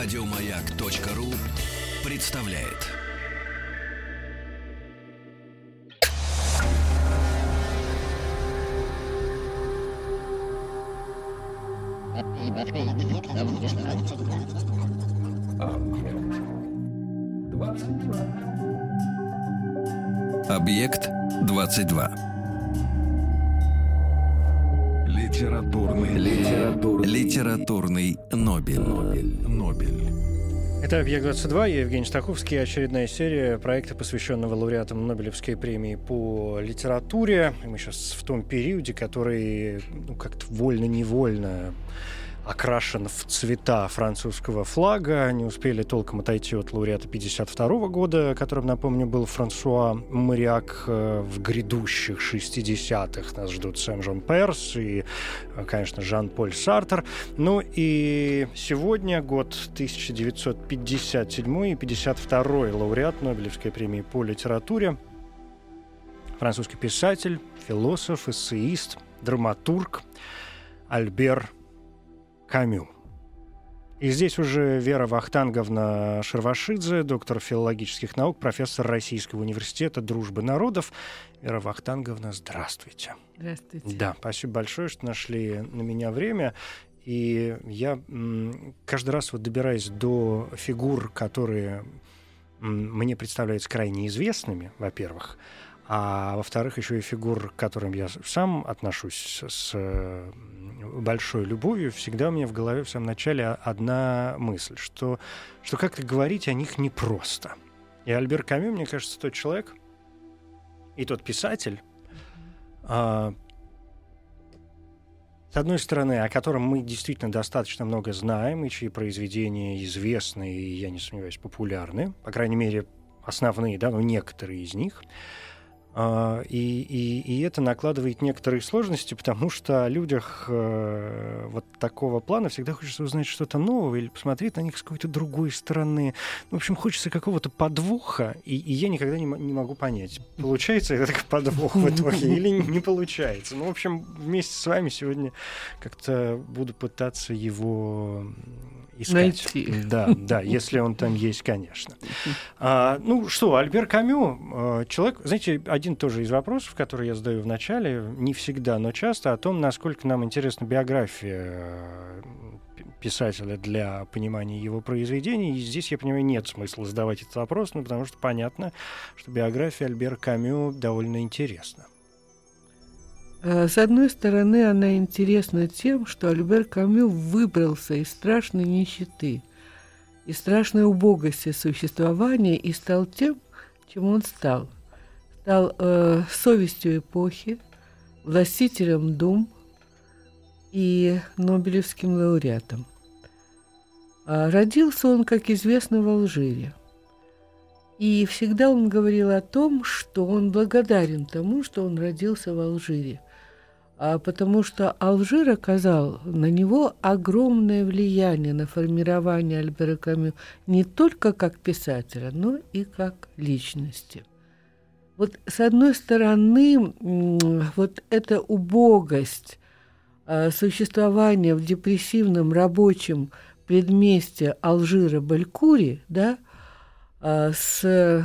Радиомаяк.ру представляет. Объект 22. Литературный Нобель. Это «Объект-22», я Евгений Штаховский. Очередная серия проекта, посвященного лауреатам Нобелевской премии по литературе. И мы сейчас в том периоде, который как-то вольно-невольно окрашен в цвета французского флага. Не успели толком отойти от лауреата 1952 года, которым, напомню, был Франсуа Мариак. В грядущих 60-х нас ждут Сен-Жон Перс и, конечно, Жан-Поль Сартер. Ну и сегодня год 1957 и 52-й лауреат Нобелевской премии по литературе. Французский писатель, философ, эссеист, драматург Альбер Камю. И здесь уже Вера Вахтанговна Шервашидзе, доктор филологических наук, профессор Российского университета «Дружбы народов». Вера Вахтанговна, здравствуйте. Здравствуйте. Да, спасибо большое, что нашли на меня время. И я каждый раз вот добираюсь до фигур, которые мне представляются крайне известными, во-первых, а во-вторых, еще и фигур, к которым я сам отношусь с большой любовью, всегда у меня в голове в самом начале одна мысль, что как-то говорить о них непросто. И Альбер Камю, мне кажется, тот человек и тот писатель, с одной стороны, о котором мы действительно достаточно много знаем, и чьи произведения известны и, я не сомневаюсь, популярны, по крайней мере, основные, да, но некоторые из них. И это накладывает некоторые сложности, потому что о людях вот такого плана всегда хочется узнать что-то нового или посмотреть на них с какой-то другой стороны. В общем, хочется какого-то подвоха, и я никогда не могу понять, получается это как подвох в итоге или не получается. Ну, в общем, вместе с вами сегодня как-то буду пытаться его искать. Найти. Да, если он там есть, конечно. Ну что, Альбер Камю, человек, знаете, один тоже из вопросов, который я задаю в начале, не всегда, но часто, о том, насколько нам интересна биография писателя для понимания его произведений. И здесь, я понимаю, нет смысла задавать этот вопрос, ну, потому что понятно, что биография Альбера Камю довольно интересна. С одной стороны, она интересна тем, что Альбер Камю выбрался из страшной нищеты, из страшной убогости существования и стал тем, чем он стал. Стал совестью эпохи, властителем дум и нобелевским лауреатом. Родился он, как известно, в Алжире. И всегда он говорил о том, что он благодарен тому, что он родился в Алжире. Потому что Алжир оказал на него огромное влияние на формирование Альбера Камю не только как писателя, но и как личности. Вот с одной стороны, вот эта убогость существования в депрессивном рабочем предместье Алжира-Балькури, да, с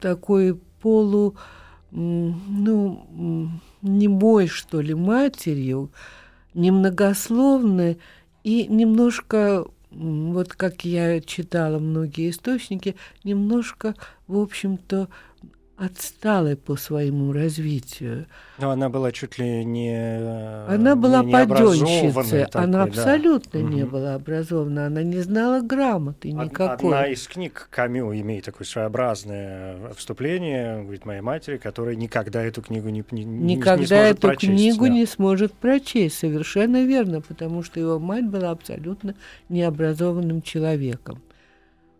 такой полу... ну, немой, что ли, матерью, немногословной и немножко, вот как я читала многие источники, немножко, в общем-то, отсталой по своему развитию. Но она была чуть ли не она была подёнщицей, она абсолютно не была образована, она не знала грамоты никакой. Одна из книг Камю имеет такое своеобразное вступление, говорит, моей матери, которая никогда эту книгу не сможет прочесть. Не сможет прочесть, совершенно верно, потому что его мать была абсолютно необразованным человеком.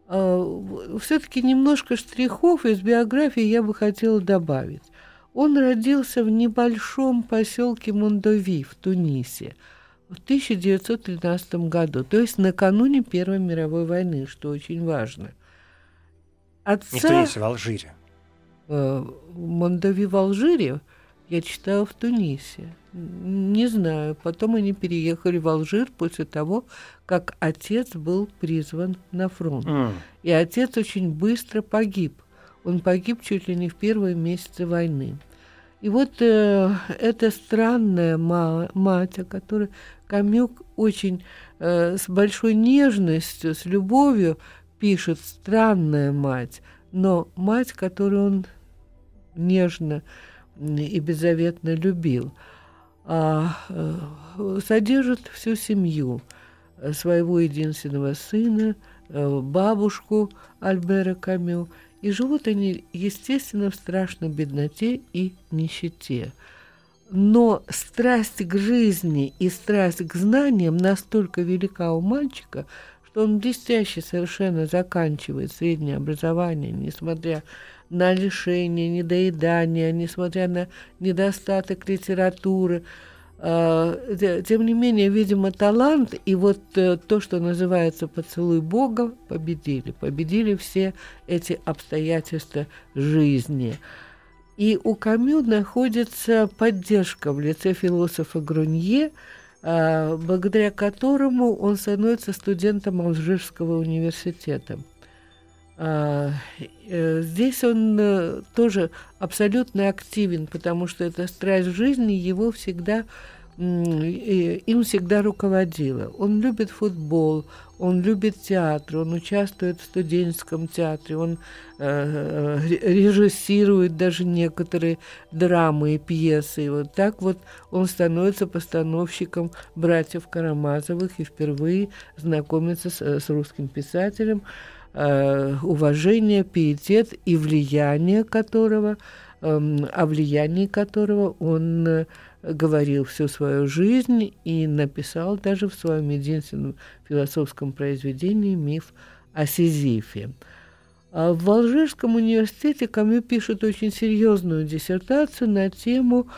Все-таки немножко штрихов из биографии я бы хотела добавить. Он родился в небольшом поселке Мондови в Тунисе в 1913 году, то есть накануне Первой мировой войны, что очень важно. Отца... Не в Тунисе, в Алжире. Мондови в Алжире? я читала в Тунисе. Не знаю. Потом они переехали в Алжир после того, как отец был призван на фронт. И отец очень быстро погиб. Он погиб чуть ли не в первые месяцы войны. И вот эта странная мать, о которой Камю очень с большой нежностью, с любовью пишет, странная мать, но мать, которую он нежно и беззаветно любил, содержит всю семью, своего единственного сына, бабушку Альбера Камю. И живут они, естественно, в страшной бедноте и нищете. Но страсть к жизни и страсть к знаниям настолько велика у мальчика, что он блестяще совершенно заканчивает среднее образование, несмотря на лишение, недоедание, несмотря на недостаток литературы. Тем не менее, видимо, талант и вот то, что называется «поцелуй Бога», победили. Победили все эти обстоятельства жизни. И у Камю находится поддержка в лице философа Гронье, благодаря которому он становится студентом Алжирского университета. Здесь он тоже абсолютно активен, потому что эта страсть жизни его всегда, им всегда руководила. Он любит футбол, он любит театр, он участвует в студенческом театре, он режиссирует даже некоторые драмы и пьесы. И вот так вот он становится постановщиком «Братьев Карамазовых» и впервые знакомится с русским писателем, уважение, пиетет и влияние которого, о влиянии которого он говорил всю свою жизнь и написал даже в своем единственном философском произведении «Миф о Сизифе». В Алжирском университете Камю пишет очень серьезную диссертацию на тему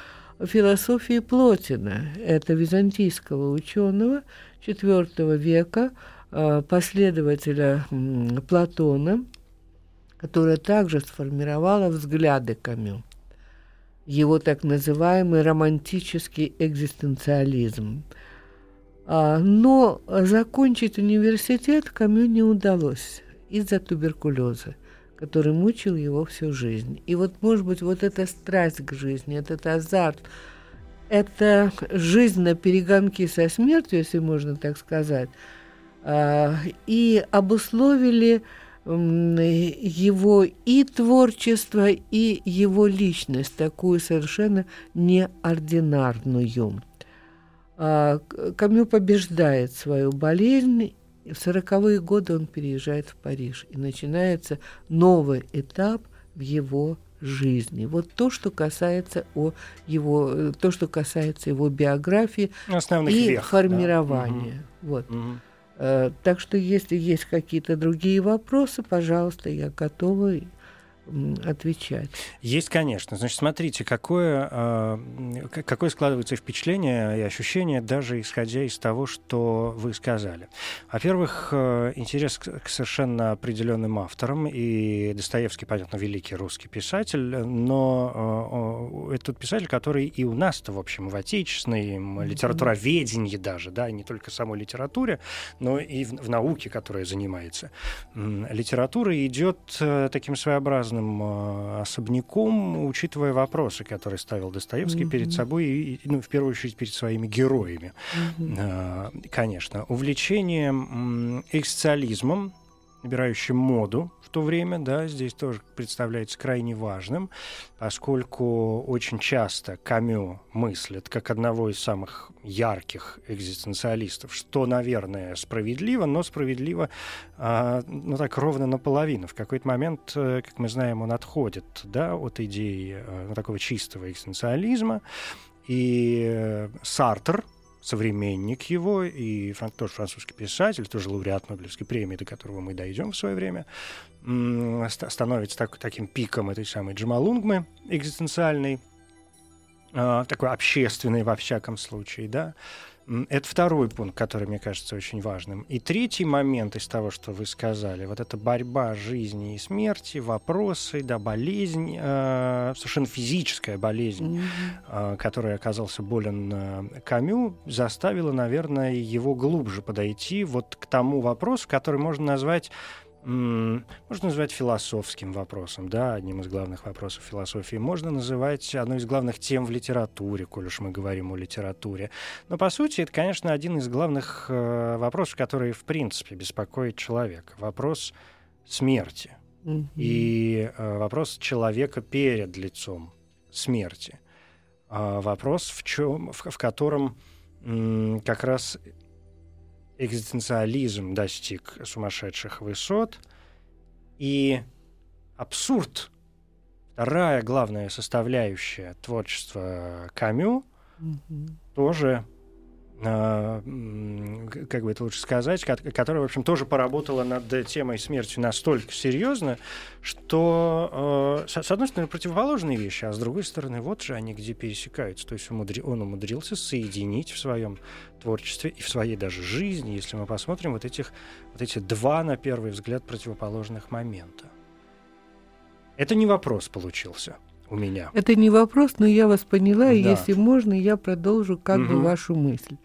философии Плотина, это византийского ученого IV века, последователя Платона, которая также сформировала взгляды Камю, его так называемый романтический экзистенциализм. Но закончить университет Камю не удалось из-за туберкулеза, который мучил его всю жизнь. И вот, может быть, вот эта страсть к жизни, этот азарт, эта жизнь на перегонки со смертью, если можно так сказать, и обусловили его и творчество, и его личность, такую совершенно неординарную. Камю побеждает свою болезнь. В 40-е годы он переезжает в Париж, и начинается новый этап в его жизни. Вот то, что касается его биографии и формирования. Да. Вот. Так что, если есть какие-то другие вопросы, пожалуйста, я готова отвечать. Есть, конечно. Значит, смотрите, какое складывается впечатление и ощущение, даже исходя из того, что вы сказали. Во-первых, интерес к совершенно определенным авторам, и Достоевский, понятно, великий русский писатель, но это тот писатель, который и у нас-то, в общем, в отечественной литературоведении даже, да, не только в самой литературе, но и в науке, которая занимается литературой, идет таким своеобразным особняком, учитывая вопросы, которые ставил Достоевский перед собой и, в первую очередь, перед своими героями. Конечно, увлечение экзистенциализмом, набирающим моду в то время, да, здесь тоже представляется крайне важным, поскольку очень часто Камю мыслит как одного из самых ярких экзистенциалистов, что, наверное, справедливо, но справедливо, ну, так ровно наполовину. В какой-то момент, как мы знаем, он отходит, да, от идеи такого чистого экзистенциализма, и Сартер, современник его, и тоже французский писатель, тоже лауреат Нобелевской премии, до которого мы дойдем в свое время, становится таким пиком этой самой Джамалунгмы экзистенциальной. такой общественный, во всяком случае, да. Это второй пункт, который, мне кажется, очень важным. И третий момент из того, что вы сказали, вот эта борьба жизни и смерти, вопросы, да, болезнь, совершенно физическая болезнь, которой оказался болен Камю, заставила, наверное, его глубже подойти вот к тому вопросу, который можно назвать философским вопросом, да, одним из главных вопросов философии. Можно называть одной из главных тем в литературе, коль уж мы говорим о литературе. Но, по сути, это, конечно, один из главных вопросов, который, в принципе, беспокоит человека. Вопрос смерти. И вопрос человека перед лицом смерти. Вопрос, в котором как раз... экзистенциализм достиг сумасшедших высот, и абсурд, вторая главная составляющая творчества Камю, тоже, как бы это лучше сказать, которая, в общем, тоже поработала над темой смерти настолько серьезно, что, с одной стороны, противоположные вещи, а с другой стороны, вот же они где пересекаются. То есть он умудрился соединить в своем творчестве и в своей даже жизни, если мы посмотрим, вот эти два, на первый взгляд, противоположных момента. Это не вопрос получился. У меня. Это не вопрос, но я вас поняла, да. И если можно, я продолжу как бы вашу мысль.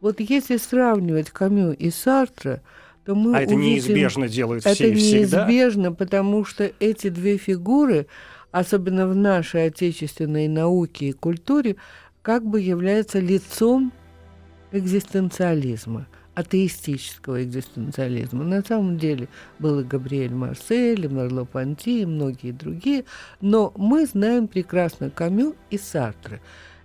Вот если сравнивать Камю и Сартра, то мы увидим... это неизбежно делают все и всегда? Это неизбежно, потому что эти две фигуры, особенно в нашей отечественной науке и культуре, как бы являются лицом экзистенциализма, атеистического экзистенциализма. На самом деле был и Габриэль Марсель, и Марло Понти, и многие другие, но мы знаем прекрасно Камю и Сартра.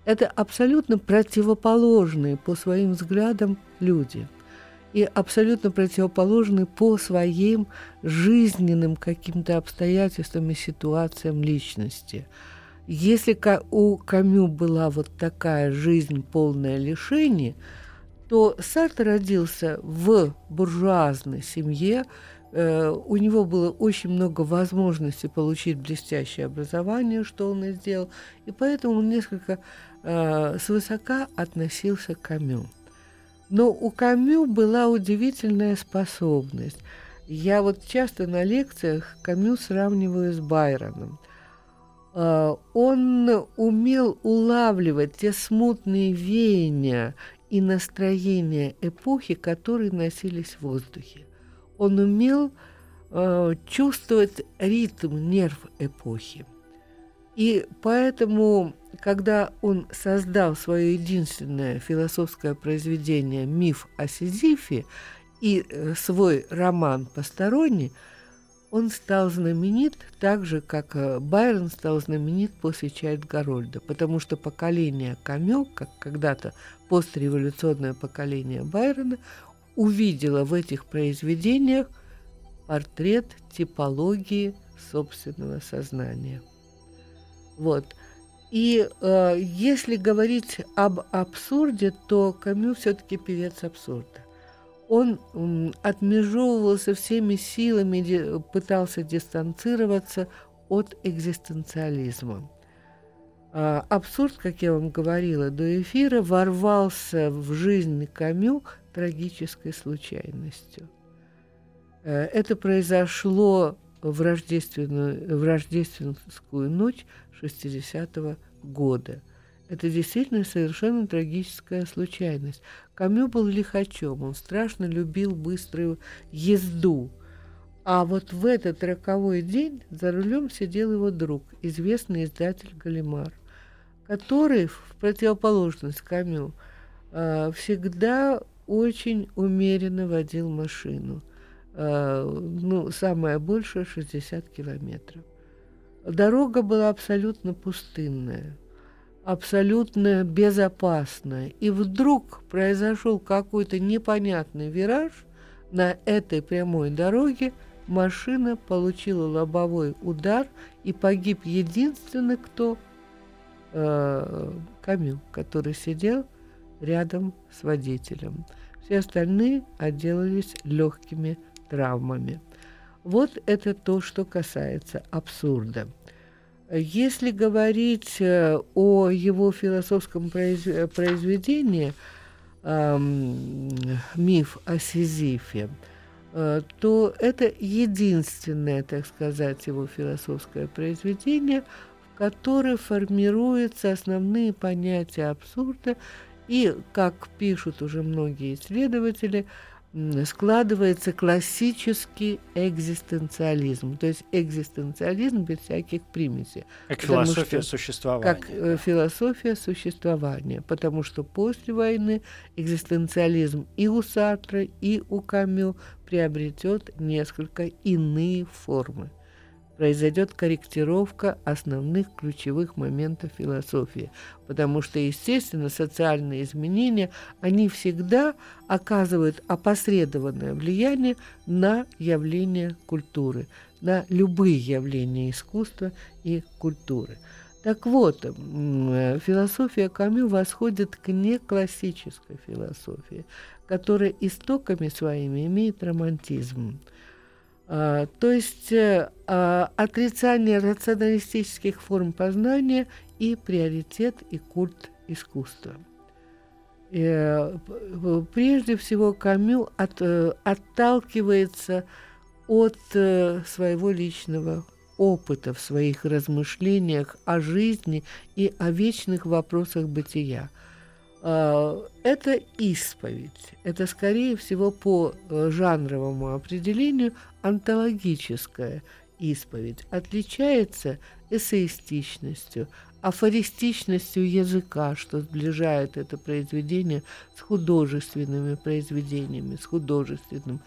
Это абсолютно противоположные по своим взглядам люди и абсолютно противоположные по своим жизненным каким-то обстоятельствам и ситуациям личности. Если у Камю была вот такая жизнь, полная лишений, то Сартр родился в буржуазной семье, у него было очень много возможностей получить блестящее образование, что он и сделал, и поэтому он несколько свысока относился к Камю. Но у Камю была удивительная способность. Я вот часто на лекциях Камю сравниваю с Байроном. Он умел улавливать те смутные веяния и настроения эпохи, которые носились в воздухе. Он умел чувствовать ритм, нерв эпохи. И поэтому, когда он создал свое единственное философское произведение «Миф о Сизифе» и свой роман «Посторонний», он стал знаменит так же, как Байрон стал знаменит после Чайльд-Гарольда, потому что поколение Камю, как когда-то постреволюционное поколение Байрона, увидело в этих произведениях портрет типологии собственного сознания. Вот. И если говорить об абсурде, то Камю все-таки певец абсурда. Он отмежевывался всеми силами, пытался дистанцироваться от экзистенциализма. Абсурд, как я вам говорила до эфира, ворвался в жизнь Камю трагической случайностью. Это произошло в рождественскую ночь 60-го года. Это действительно совершенно трагическая случайность. Камю был лихачом, он страшно любил быструю езду. А вот в этот роковой день за рулем сидел его друг, известный издатель Галимар, который, в противоположность Камю, всегда очень умеренно водил машину. Самое большее – 60 километров. Дорога была абсолютно пустынная, абсолютно безопасно. И вдруг произошел какой-то непонятный вираж на этой прямой дороге. Машина получила лобовой удар, и погиб единственный кто? Камю, который сидел рядом с водителем. Все остальные отделались легкими травмами. Вот это то, что касается абсурда. Если говорить о его философском произведении «Миф о Сизифе», то это единственное, так сказать, его философское произведение, в котором формируются основные понятия абсурда и, как пишут уже многие исследователи, складывается классический экзистенциализм, то есть экзистенциализм без всяких примесей. Как философия существования. Как философия существования, потому что после войны экзистенциализм и у Сартра, и у Камю приобретет несколько иные формы. Произойдет корректировка основных ключевых моментов философии, потому что, естественно, социальные изменения, они всегда оказывают опосредованное влияние на явления культуры, на любые явления искусства и культуры. Так вот, философия Камю восходит к неклассической философии, которая истоками своими имеет романтизм. То есть отрицание рационалистических форм познания и приоритет и культ искусства. Прежде всего, Камю отталкивается от своего личного опыта в своих размышлениях о жизни и о вечных вопросах бытия. Это исповедь. Это, скорее всего, по жанровому определению онтологическая исповедь. Отличается эссеистичностью, афористичностью языка, что сближает это произведение с художественными произведениями, с художественным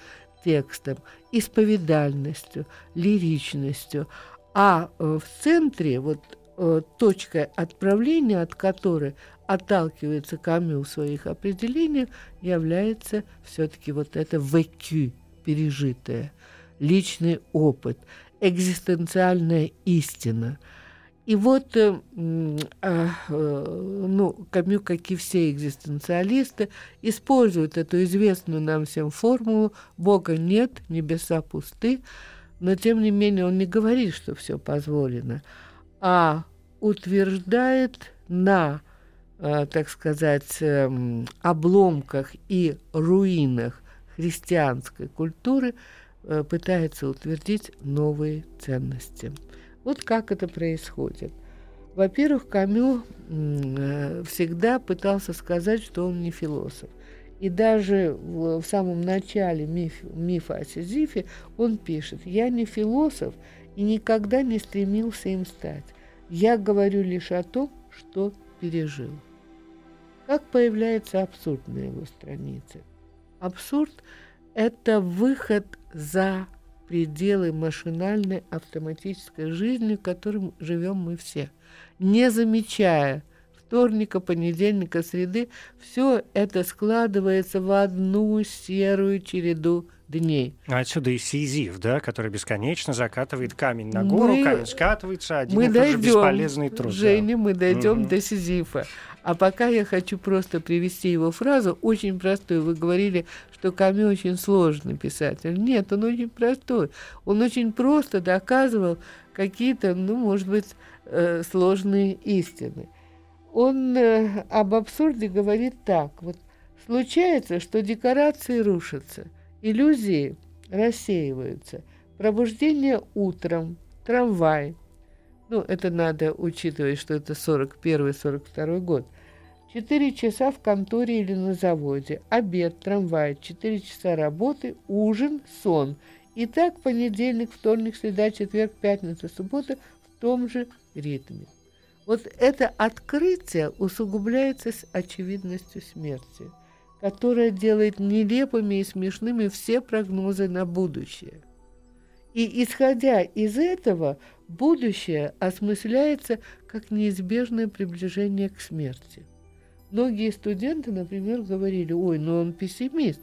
текстом, исповедальностью, лиричностью. А в центре вот точкой отправления, от которой отталкивается Камю в своих определениях, является все-таки вот это «vécu», пережитое, личный опыт, экзистенциальная истина. И вот Камю, как и все экзистенциалисты, используют эту известную нам всем формулу «Бога нет, небеса пусты», но тем не менее он не говорит, что все позволено, а утверждает на, так сказать, обломках и руинах христианской культуры, пытается утвердить новые ценности. Вот как это происходит. Во-первых, Камю всегда пытался сказать, что он не философ. И даже в самом начале «Мифа о Сизифе» он пишет: «Я не философ и никогда не стремился им стать. Я говорю лишь о том, что пережил». Как появляется абсурд на его странице? Абсурд – это выход за пределы машинальной автоматической жизни, в которой живем мы все, не замечая вторника, понедельника, среды. Все это складывается в одну серую череду дней. Отсюда и Сизиф, да, который бесконечно закатывает камень на гору, камень скатывается, один и тот же бесполезный труд. Женя, мы дойдем до Сизифа. А пока я хочу просто привести его фразу, очень простую. Вы говорили, что Камю очень сложный писатель. Нет, он очень простой. Он очень просто доказывал какие-то, может быть, сложные истины. Он об абсурде говорит так. Вот случается, что декорации рушатся, иллюзии рассеиваются, пробуждение утром, трамвай. Это надо учитывать, что это 41-42 год. 4 часа в конторе или на заводе, обед, трамвай, 4 часа работы, ужин, сон. И так понедельник, вторник, среда, четверг, пятница, суббота в том же ритме. Вот это открытие усугубляется с очевидностью смерти, которая делает нелепыми и смешными все прогнозы на будущее. И, исходя из этого, будущее осмысляется как неизбежное приближение к смерти. Многие студенты, например, говорили: «Ой, но он пессимист,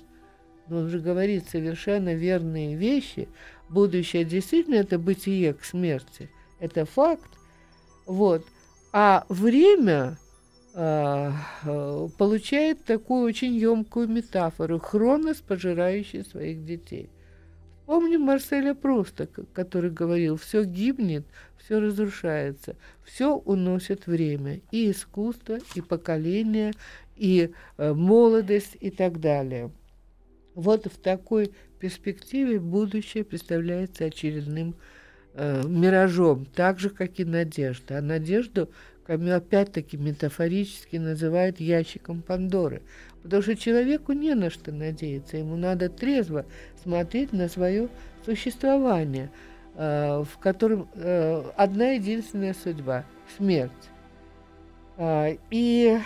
но он же говорит совершенно верные вещи». Будущее действительно – это бытие к смерти, это факт. Вот. А время получает такую очень ёмкую метафору – Хронос, пожирающий своих детей. Помним Марселя Пруста, который говорил: «Все гибнет, все разрушается, все уносит время, и искусство, и поколение, и молодость, и так далее». Вот в такой перспективе будущее представляется очередным миражом, так же, как и надежда. А надежду Камю опять-таки метафорически называет ящиком Пандоры, потому что человеку не на что надеяться, ему надо трезво смотреть на свое существование, в котором одна единственная судьба – смерть. И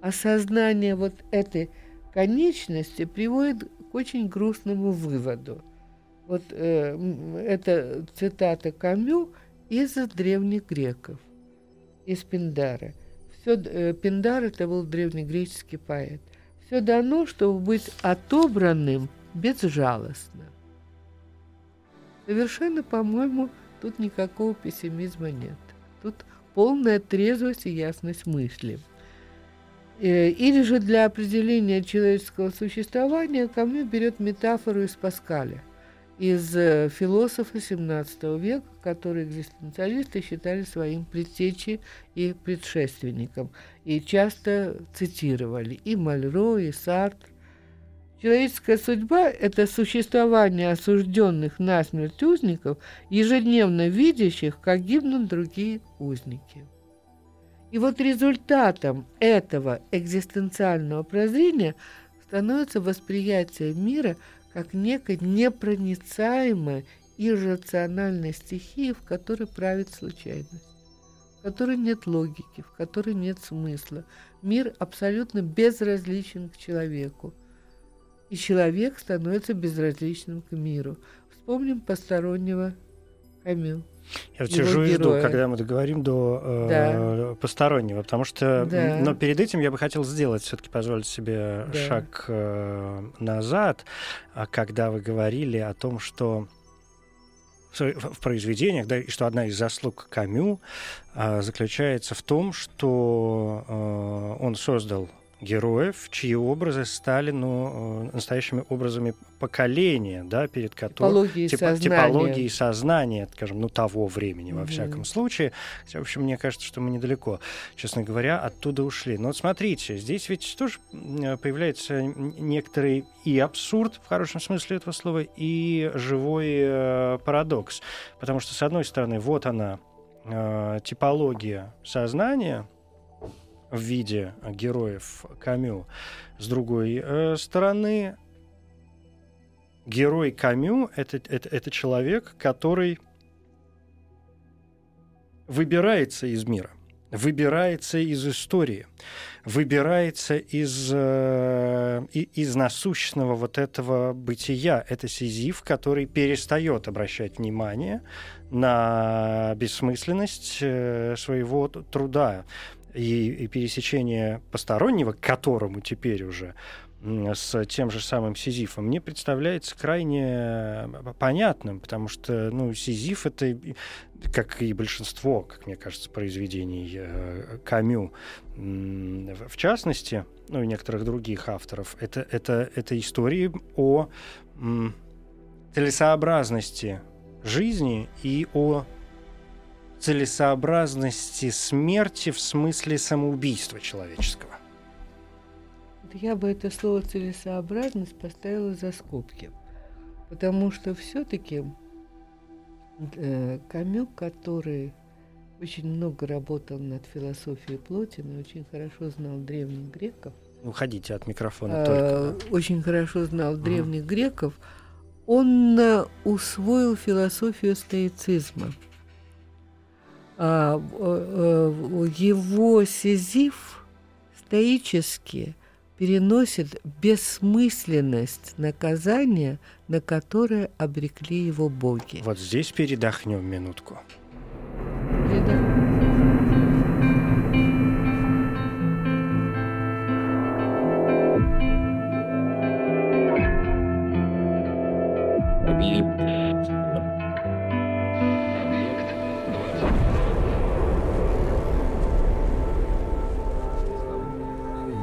осознание вот этой конечности приводит к очень грустному выводу. Вот это цитата Камю из древних греков, из Пиндара. Пиндар – это был древнегреческий поэт. «Все дано, чтобы быть отобранным безжалостно». Совершенно, по-моему, тут никакого пессимизма нет. Тут полная трезвость и ясность мысли. Или же для определения человеческого существования Камю берет метафору из Паскаля, из философа XVII века, которые экзистенциалисты считали своим предтечей и предшественником, и часто цитировали и Мальро, и Сартр. Человеческая судьба – это существование осужденных насмерть узников, ежедневно видящих, как гибнут другие узники. И вот результатом этого экзистенциального прозрения становится восприятие мира как некой непроницаемой иррациональной стихии, в которой правит случайность, в которой нет логики, в которой нет смысла. Мир абсолютно безразличен к человеку, и человек становится безразличным к миру. Вспомним постороннего Камю. Я все жду, когда мы договорим до постороннего, потому что... Да. Но перед этим я бы хотел сделать, все-таки позволить себе шаг назад, когда вы говорили о том, что в произведениях, да, и что одна из заслуг Камю заключается в том, что он создал героев, чьи образы стали настоящими образами поколения, да, перед которым типологии сознания, скажем, того времени, во всяком случае. Хотя, в общем, мне кажется, что мы недалеко, честно говоря, оттуда ушли. Но вот смотрите, здесь ведь тоже появляется некоторый и абсурд, в хорошем смысле этого слова, и живой парадокс. Потому что, с одной стороны, вот она, типология сознания, в виде героев Камю. С другой стороны, герой Камю — это человек, который выбирается из мира, выбирается из истории, выбирается из насущного вот этого бытия. Это Сизиф, который перестает обращать внимание на бессмысленность своего труда. И пересечение постороннего, к которому теперь уже с тем же самым Сизифом, мне представляется крайне понятным, потому что Сизиф — это, как и большинство, как мне кажется, произведений Камю, в частности, и некоторых других авторов, это истории о целесообразности жизни и о целесообразности смерти в смысле самоубийства человеческого. Я бы это слово «целесообразность» поставила за скобки, потому что все-таки Камю, который очень много работал над философией Плотина, очень хорошо знал древних греков. Уходите от микрофона только. Очень хорошо знал древних греков. Он усвоил философию стоицизма. Его Сизиф стоически переносит бессмысленность наказания, на которое обрекли его боги. Вот здесь передохнем минутку.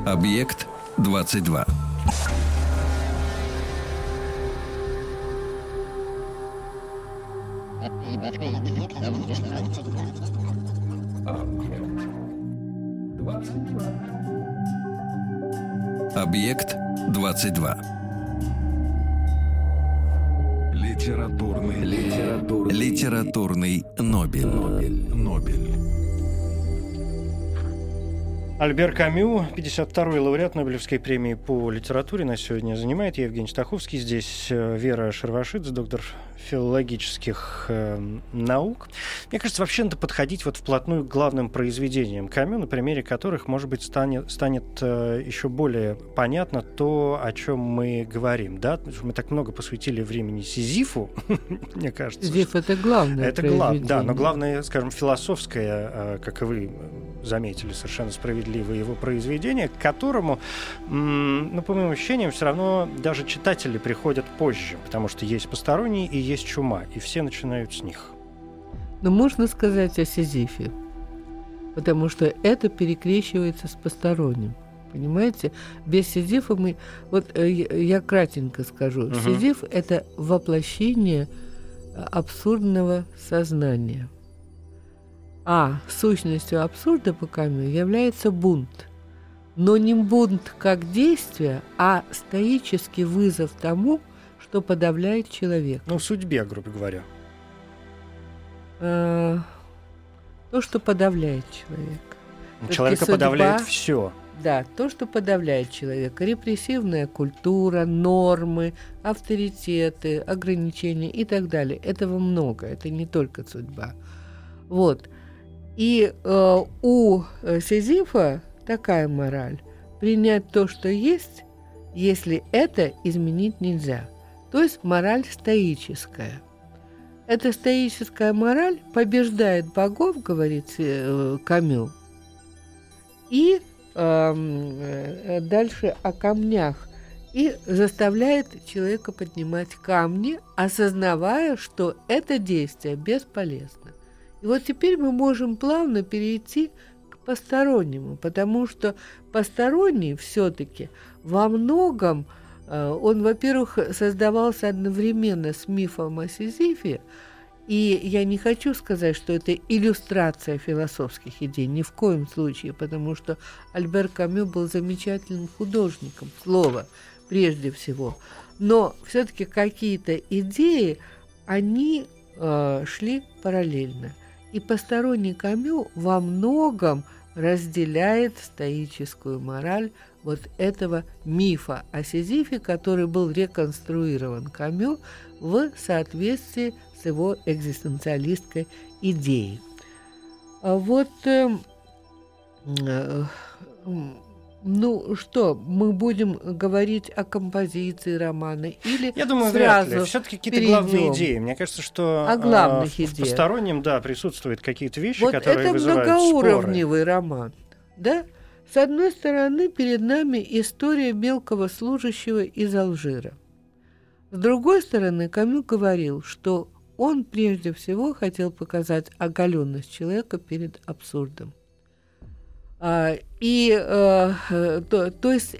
Объект 22. Объект 22. Литературный Нобель. Альбер Камю, 52-й лауреат Нобелевской премии по литературе, нас сегодня занимает. Я Евгений Штаховский. Здесь Вера Шервашидзе, доктор филологических наук. Мне кажется, вообще надо подходить вот вплотную к главным произведениям Камю, на примере которых, может быть, станет еще более понятно то, о чем мы говорим. Да? Мы так много посвятили времени Сизифу, мне кажется. Сизиф — это главное. Это главное, да, но главное, скажем, философское, как и вы заметили, совершенно справедливо, его произведения, к которому, ну, по моим ощущениям, все равно даже читатели приходят позже, потому что есть посторонние и есть чума, и все начинают с них. Но можно сказать о Сизифе, потому что это перекрещивается с посторонним. Понимаете? Без Сизифа мы... Вот я кратенько скажу. Угу. Сизиф – это воплощение абсурдного сознания. А сущностью абсурда по Камю является бунт. Но не бунт как действие, а стоический вызов тому, что подавляет человека. Ну, в судьбе, грубо говоря. То, что подавляет человека. Человека судьба, подавляет все. Да, то, что подавляет человека. Репрессивная культура, нормы, авторитеты, ограничения и так далее. Этого много, это не только судьба. Вот. И у Сизифа такая мораль – принять то, что есть, если это изменить нельзя. То есть мораль стоическая. Эта стоическая мораль побеждает богов, говорит Камю. И дальше о камнях. И заставляет человека поднимать камни, осознавая, что это действие бесполезно. И вот теперь мы можем плавно перейти к постороннему, потому что посторонний все-таки во многом, он, во-первых, создавался одновременно с мифом о Сизифе, и я не хочу сказать, что это иллюстрация философских идей, ни в коем случае, потому что Альбер Камю был замечательным художником, слова прежде всего. Но все-таки какие-то идеи, они шли параллельно. И посторонний Камю во многом разделяет стоическую мораль вот этого мифа о Сизифе, который был реконструирован Камю в соответствии с его экзистенциалистской идеей. Вот, ну что, мы будем говорить о композиции романа или я думаю, сразу вряд ли. Все-таки какие-то главные идеи. Мне кажется, что в постороннем, да, присутствуют какие-то вещи, вот которые вызывают споры. Это многоуровневый роман, да? С одной стороны, перед нами история мелкого служащего из Алжира. С другой стороны, Камю говорил, что он прежде всего хотел показать оголенность человека перед абсурдом. То есть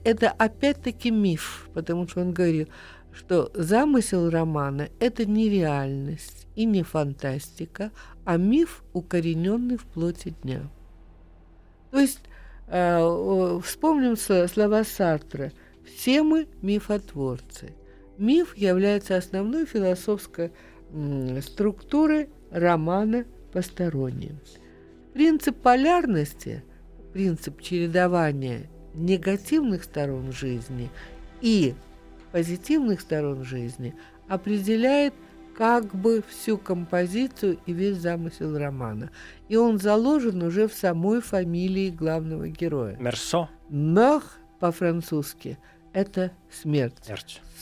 это опять-таки миф, потому что он говорил, что замысел романа – это не реальность и не фантастика, а миф, укорененный в плоти дня. То есть вспомним слова Сартра: «Все мы мифотворцы». Миф является основной философской структурой романа «Посторонние». Принцип полярности – принцип чередования негативных сторон жизни и позитивных сторон жизни определяет как бы всю композицию и весь замысел романа. И он заложен уже в самой фамилии главного героя. Мерсо. Мёр по-французски – это смерть.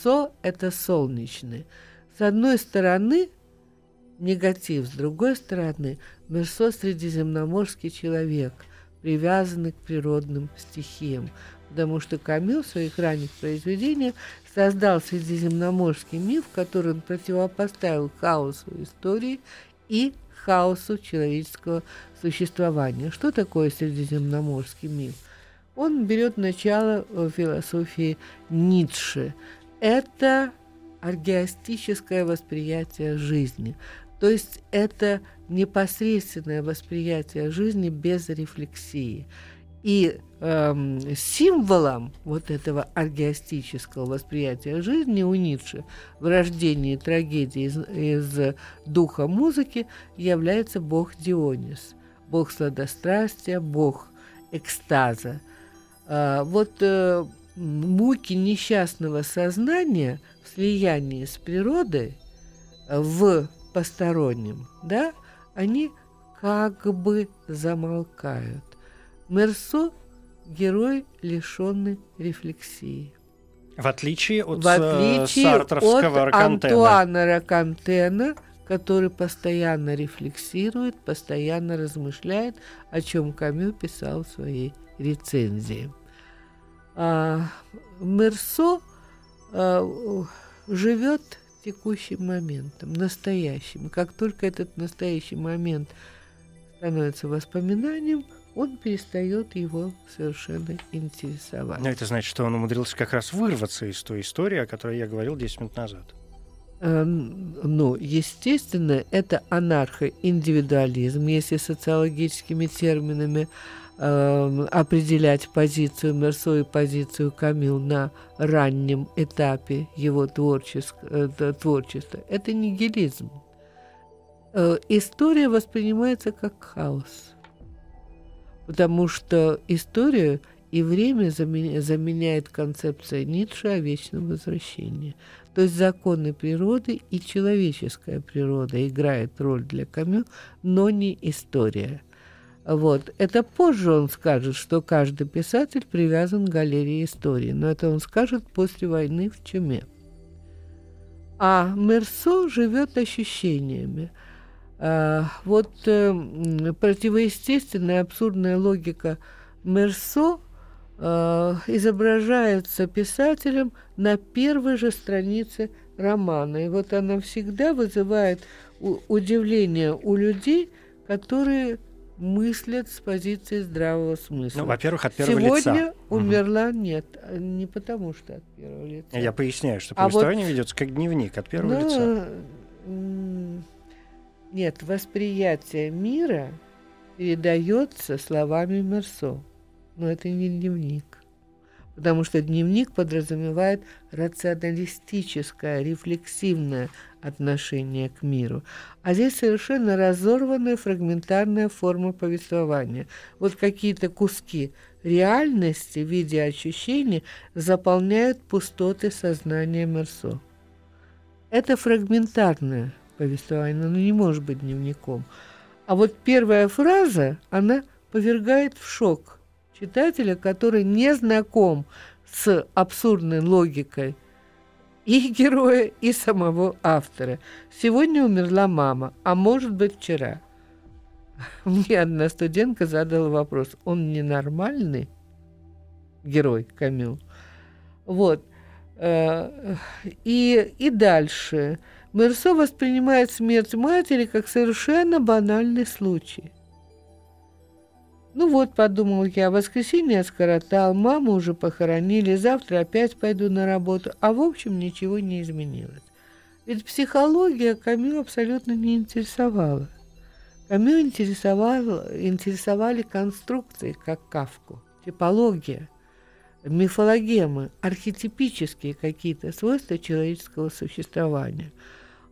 Со – это солнечный. С одной стороны негатив, с другой стороны Мерсо – средиземноморский человек, привязаны к природным стихиям, потому что Камю в своих ранних произведениях создал средиземноморский миф, который он противопоставил хаосу истории и хаосу человеческого существования. Что такое средиземноморский миф? Он берет начало в философии Ницше. Это аргиастическое восприятие жизни, То есть это непосредственное восприятие жизни без рефлексии. И символом вот этого аргиастического восприятия жизни у Ницше в рождении трагедии из духа музыки является бог Дионис, бог сладострастия, бог экстаза. Муки несчастного сознания в слиянии с природой, в постороннем, да, они как бы замолкают. Мерсо – герой, лишенный рефлексии. В отличие от сартровского Рокантена. Антуана Рокантена, который постоянно рефлексирует, постоянно размышляет, о чем Камю писал в своей рецензии. Мерсо живет текущим моментом, настоящим. Как только этот настоящий момент становится воспоминанием, он перестает его совершенно интересовать. Но это значит, что он умудрился как раз вырваться из той истории, о которой я говорил 10 минут назад. Естественно, это анархоиндивидуализм, если социологическими терминами определять позицию Мерсо и позицию Камю на раннем этапе его творчества. Это нигилизм. История воспринимается как хаос, потому что историю и время заменяет концепция Ницше о вечном возвращении. То есть законы природы и человеческая природа играет роль для Камю, но не история. Это позже он скажет, что каждый писатель привязан к галерее истории. Но это он скажет после войны в Чуме. А Мерсо живет ощущениями. Противоестественная, абсурдная логика Мерсо изображается писателем на первой же странице романа. И она всегда вызывает удивление у людей, которые мыслят с позиции здравого смысла. Во-первых, от первого лица. Сегодня умерла, нет, не потому что от первого лица. Я поясняю, что повествование ведется как дневник от первого лица. Нет, восприятие мира передается словами Мерсо, но это не дневник, потому что дневник подразумевает рационалистическое, рефлексивное отношение к миру. А здесь совершенно разорванная фрагментарная форма повествования. Какие-то куски реальности в виде ощущений заполняют пустоты сознания Мерсо. Это фрагментарное повествование, оно не может быть дневником. А первая фраза, она повергает в шок читателя, который не знаком с абсурдной логикой и героя, и самого автора. Сегодня умерла мама, а может быть, вчера. Мне одна студентка задала вопрос: он ненормальный герой Камю? И дальше. Мерсо воспринимает смерть матери как совершенно банальный случай. Подумал я, воскресенье скоротал, маму уже похоронили, завтра опять пойду на работу. А в общем, ничего не изменилось. Ведь психология Камю абсолютно не интересовала. Камю интересовали конструкции, как Кафку, типология, мифологемы, архетипические какие-то свойства человеческого существования.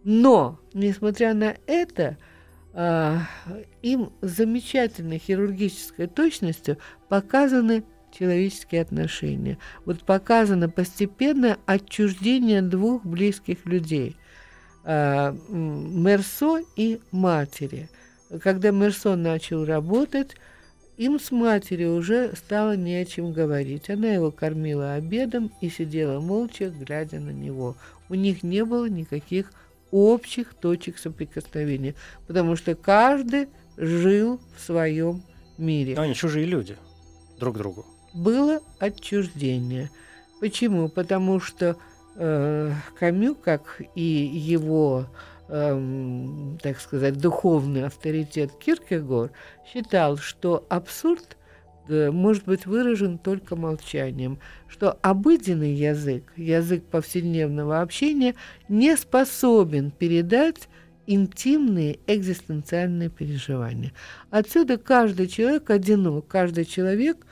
Но, несмотря на это, им с замечательной хирургической точностью показаны человеческие отношения. Показано постепенное отчуждение двух близких людей – Мерсо и матери. Когда Мерсо начал работать, им с матерью уже стало не о чем говорить. Она его кормила обедом и сидела молча, глядя на него. У них не было никаких общих точек соприкосновения, потому что каждый жил в своем мире. Но они чужие люди друг другу. Было отчуждение. Почему? Потому что Камю, как и его, духовный авторитет Киркегор, считал, что абсурд может быть выражен только молчанием, что обыденный язык повседневного общения, не способен передать интимные экзистенциальные переживания. Отсюда каждый человек одинок, каждый человек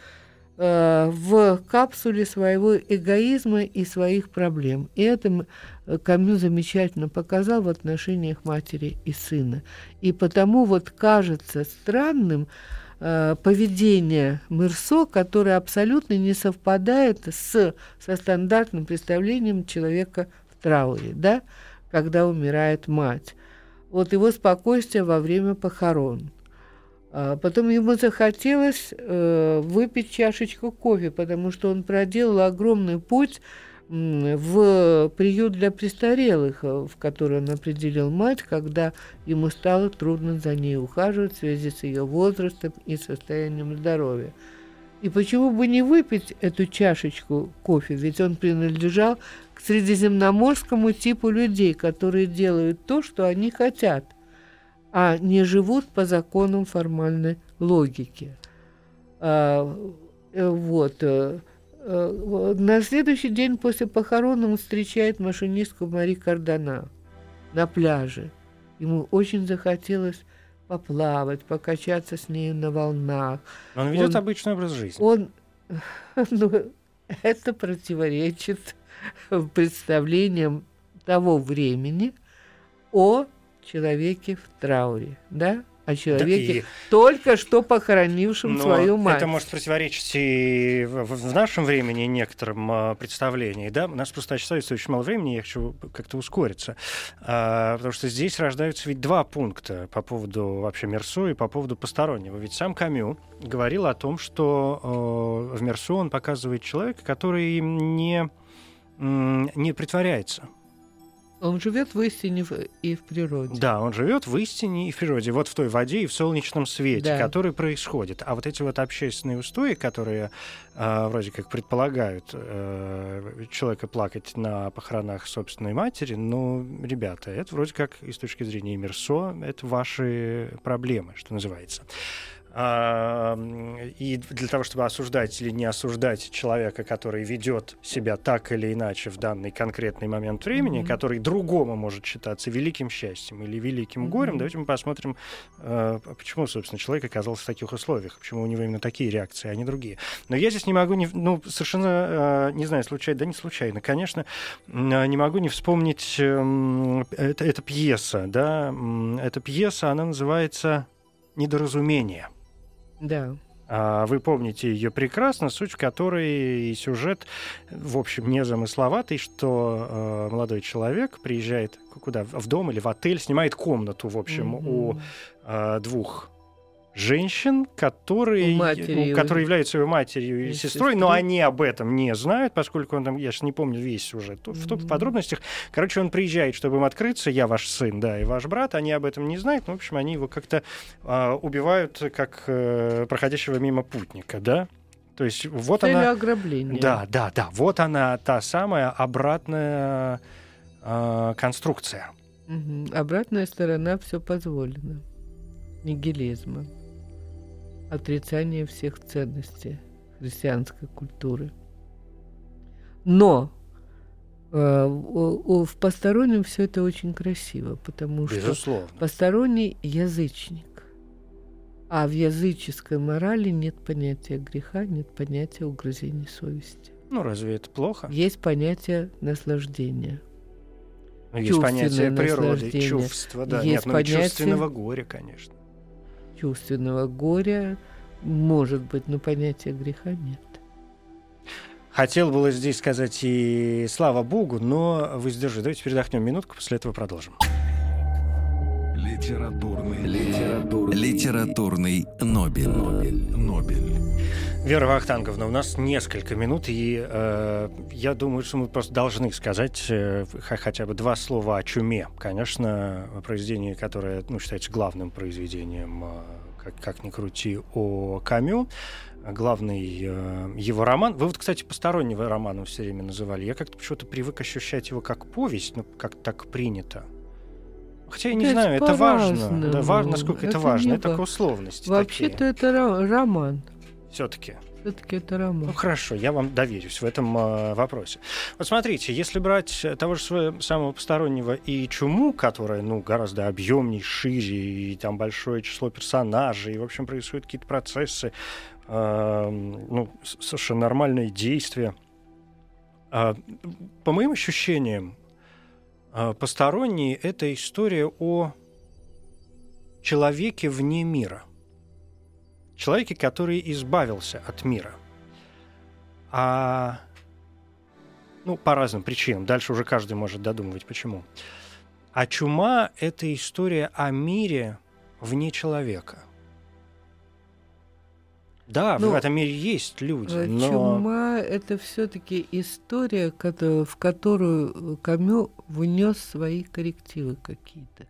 в капсуле своего эгоизма и своих проблем. И это Камю замечательно показал в отношениях матери и сына. И потому вот кажется странным поведение Мерсо, которое абсолютно не совпадает со стандартным представлением человека в трауре, да, когда умирает мать. Вот его спокойствие во время похорон. Потом ему захотелось выпить чашечку кофе, потому что он проделал огромный путь в приют для престарелых, в который он определил мать, когда ему стало трудно за ней ухаживать в связи с ее возрастом и состоянием здоровья. И почему бы не выпить эту чашечку кофе? Ведь он принадлежал к средиземноморскому типу людей, которые делают то, что они хотят, а не живут по законам формальной логики. На следующий день после похорон он встречает машинистку Мари Кардона на пляже. Ему очень захотелось поплавать, покачаться с нею на волнах. Он ведет обычный образ жизни. Это противоречит представлениям того времени о человеке в трауре, да? О человеке, только что похоронившем свою мать. Это может противоречить и в нашем времени некоторым представлениям, да? У нас просто остается очень мало времени, я хочу как-то ускориться. Потому что здесь рождаются ведь два пункта по поводу вообще Мерсо и по поводу постороннего. Ведь сам Камю говорил о том, что в Мерсо он показывает человека, который не притворяется. Он живет в истине и в природе. Да, он живет в истине и в природе, вот в той воде и в солнечном свете, да, который происходит. А вот эти вот общественные устои, которые вроде как предполагают человека плакать на похоронах собственной матери, ну, ребята, это вроде как и с точки зрения Мерсо, это ваши проблемы, что называется. И для того, чтобы осуждать или не осуждать человека, который ведет себя так или иначе в данный конкретный момент времени, который другому может считаться великим счастьем или великим горем, давайте мы посмотрим, почему, собственно, человек оказался в таких условиях, почему у него именно такие реакции, а не другие. Но я здесь не могу, совершенно, не знаю, случайно, да не случайно, конечно, не могу не вспомнить, это пьеса, да, эта пьеса, она называется «Недоразумение». Да. Вы помните ее прекрасно, суть в которой и сюжет, в общем, незамысловатый, что молодой человек приезжает куда? В дом или в отель, снимает комнату, в общем, у двух женщин, которые являются его матерью и сестрой, но они об этом не знают, поскольку он там, я сейчас не помню весь сюжет, в подробностях. Короче, он приезжает, чтобы им открыться, я ваш сын, да, и ваш брат, они об этом не знают, ну, в общем, они его как-то убивают, как проходящего мимо путника, да? То есть вот цель она... ограбления. Да, вот она, та самая обратная конструкция. Обратная сторона «все позволено». Нигилизма, отрицание всех ценностей христианской культуры. Но в постороннем все это очень красиво, потому что посторонний язычник, а в языческой морали нет понятия греха, нет понятия угрызений совести. Разве это плохо? Есть понятие наслаждения. Есть понятие природы, чувства, да, есть понятие чувственного горя, конечно. Чувственного горя может быть, но понятия греха нет. Хотел было здесь сказать и слава Богу, но воздержу. Давайте передохнем минутку, после этого продолжим. Литературный Нобель. Вера Вахтанговна, у нас несколько минут, и я думаю, что мы просто должны сказать хотя бы два слова о «Чуме». Конечно, произведение, которое считается главным произведением, как ни крути, о Камю. Главный его роман. Вы вот, кстати, постороннего романа все время называли. Я как-то почему-то привык ощущать его как повесть, как так принято. Хотя я не знаю, это важно. Да, важно, насколько это важно. Это такая условность. Вообще-то это роман. все-таки? Все-таки это роман. Ну, хорошо, я вам доверюсь в этом вопросе. Вот смотрите, если брать того же самого Постороннего и Чуму, которая, ну, гораздо объемнее, шире, и там большое число персонажей, и, в общем, происходят какие-то процессы, ну, совершенно нормальные действия. По моим ощущениям, Посторонний — это история о человеке вне мира. Человеке, который избавился от мира. Ну, по разным причинам. Дальше уже каждый может додумывать, почему. А Чума — это история о мире вне человека. Да, в этом мире есть люди, но... Чума — это все-таки история, в которую Камю внес свои коррективы какие-то.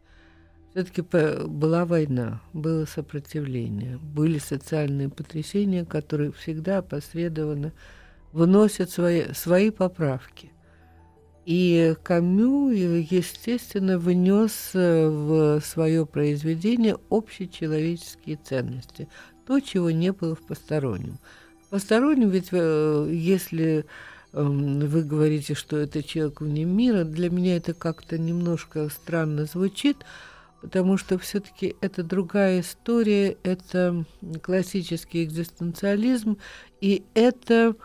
Все-таки была война, было сопротивление, были социальные потрясения, которые всегда опосредованно вносят свои поправки. И Камю, естественно, внес в свое произведение общечеловеческие ценности, то, чего не было в Постороннем. В Постороннем, ведь если вы говорите, что это человек вне мира, для меня это как-то немножко странно звучит, потому что все-таки это другая история, это классический экзистенциализм, и это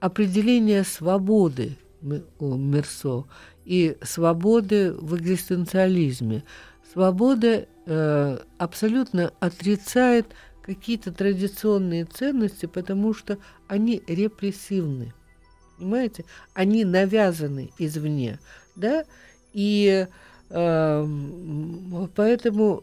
определение свободы у Мерсо и свободы в экзистенциализме. Свобода абсолютно отрицает какие-то традиционные ценности, потому что они репрессивны, понимаете? Они навязаны извне, да? И поэтому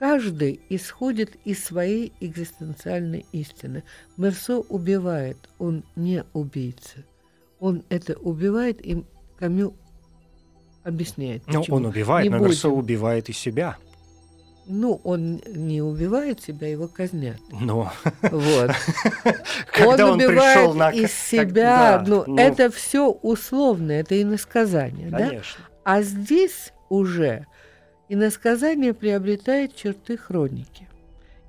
каждый исходит из своей экзистенциальной истины. Мерсо убивает, он не убийца. Он это убивает, и Камю объясняет. Но он убивает, но Мерсо убивает и себя. Ну, он не убивает себя, его казнят. Ну, вот. Когда он убивает на... из себя. Как... Да, ну, это все условно, это иносказание. Конечно. Да? А здесь уже иносказание приобретает черты хроники.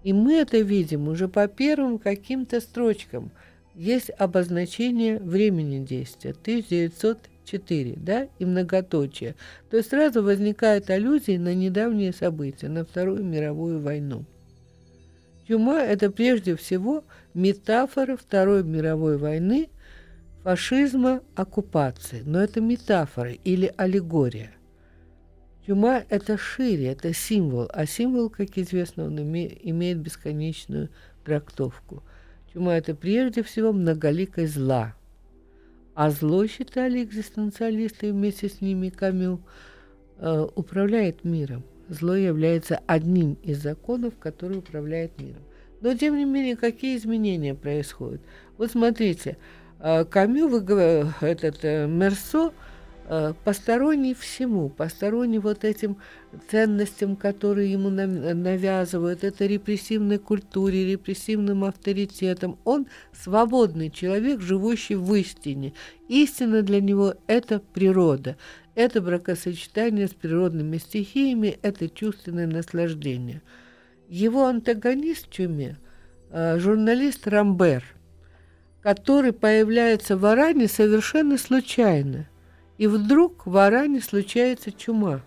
И мы это видим уже по первым каким-то строчкам. Есть обозначение времени действия, 1904, да, и многоточие. То есть сразу возникают аллюзии на недавние события, на Вторую мировую войну. Чума – это прежде всего метафора Второй мировой войны, фашизма, оккупации. Но это метафора или аллегория. Чума – это шире, это символ. А символ, как известно, он имеет бесконечную трактовку. Чума – это прежде всего многоликое зла. А зло, считали экзистенциалисты, вместе с ними Камю, управляет миром. Зло является одним из законов, который управляет миром. Но, тем не менее, какие изменения происходят? Вот смотрите, Камю, Мерсо, посторонний всему, посторонний вот этим ценностям, которые ему навязывают, это репрессивной культуре, репрессивным авторитетом. Он свободный человек, живущий в истине. Истина для него – это природа, это бракосочетание с природными стихиями, это чувственное наслаждение. Его антагонист в Чуме – журналист Рамбер, который появляется в Аране совершенно случайно. И вдруг в Аране случается чума.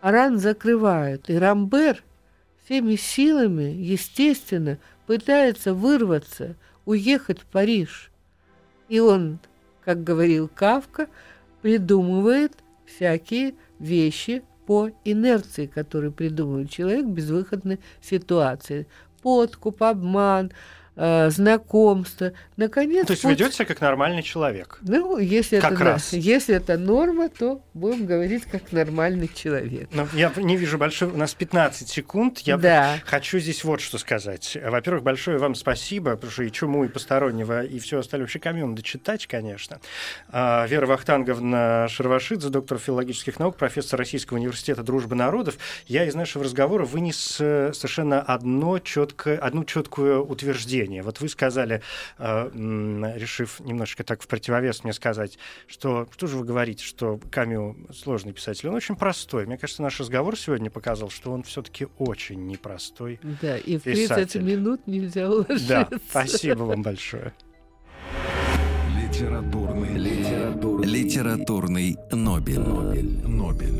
Аран закрывают, и Рамбер всеми силами, естественно, пытается вырваться, уехать в Париж. И он, как говорил Кафка, придумывает всякие вещи по инерции, которые придумывает человек в безвыходной ситуации. Подкуп, обман... знакомство, наконец... То есть ведёт себя как нормальный человек. Ну, если это норма, то будем говорить как нормальный человек. Но я не вижу большой... У нас 15 секунд. Я хочу здесь вот что сказать. Во-первых, большое вам спасибо, потому что и Чуму, и Постороннего, и все остальное вообще Камю дочитать, конечно. Вера Вахтанговна Шервашидзе, доктор филологических наук, профессор Российского университета «Дружба народов». Я из нашего разговора вынес совершенно одну чёткую утверждение. отношения. Вот вы сказали, решив немножечко так в противовес мне сказать, что же вы говорите, что Камю сложный писатель. Он очень простой. Мне кажется, наш разговор сегодня показал, что он все-таки очень непростой писатель. Да, и в 30 минут нельзя уложиться. Да, спасибо вам большое. Литературный Нобель.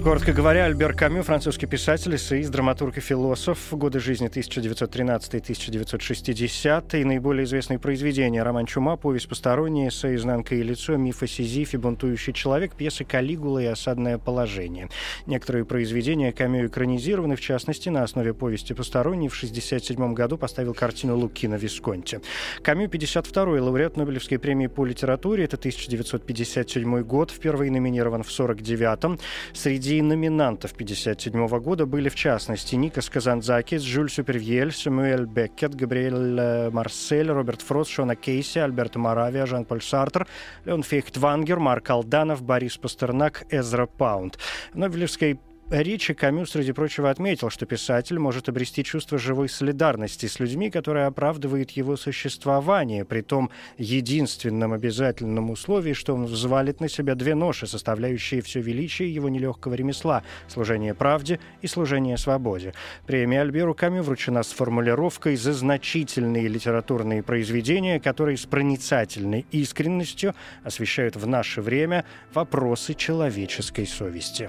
Коротко говоря, Альбер Камю, французский писатель, эссеист, драматург и философ. Годы жизни 1913-1960. Наиболее известные произведения: роман «Чума», повесть «Посторонние», эссе «Изнанка и лицо», миф о Сизифе, бунтующий человек, пьесы «Калигула» и «Осадное положение». Некоторые произведения Камю экранизированы, в частности, на основе повести «Посторонний» в 1967 году поставил картину Лукино Висконти. Камю — 52-й лауреат Нобелевской премии по литературе. Это 1957 год. Впервые номинирован в 1949. Среди номинантов 1957 года были, в частности, Никас Казанзакис, Жюль Супервьель, Сэмюэл Беккет, Габриэль Марсель, Роберт Фрост, Шона Кейси, Альберто Моравия, Жан-Поль Сартер, Леон Фейхтвангер, Марк Алданов, Борис Пастернак, Эзра Паунд. В Нобелевской речи Камю, среди прочего, отметил, что писатель может обрести чувство живой солидарности с людьми, которое оправдывает его существование, при том единственном обязательном условии, что он взвалит на себя две ноши, составляющие все величие его нелегкого ремесла – служение правде и служение свободе. Премия Альберу Камю вручена с формулировкой «за значительные литературные произведения, которые с проницательной искренностью освещают в наше время вопросы человеческой совести».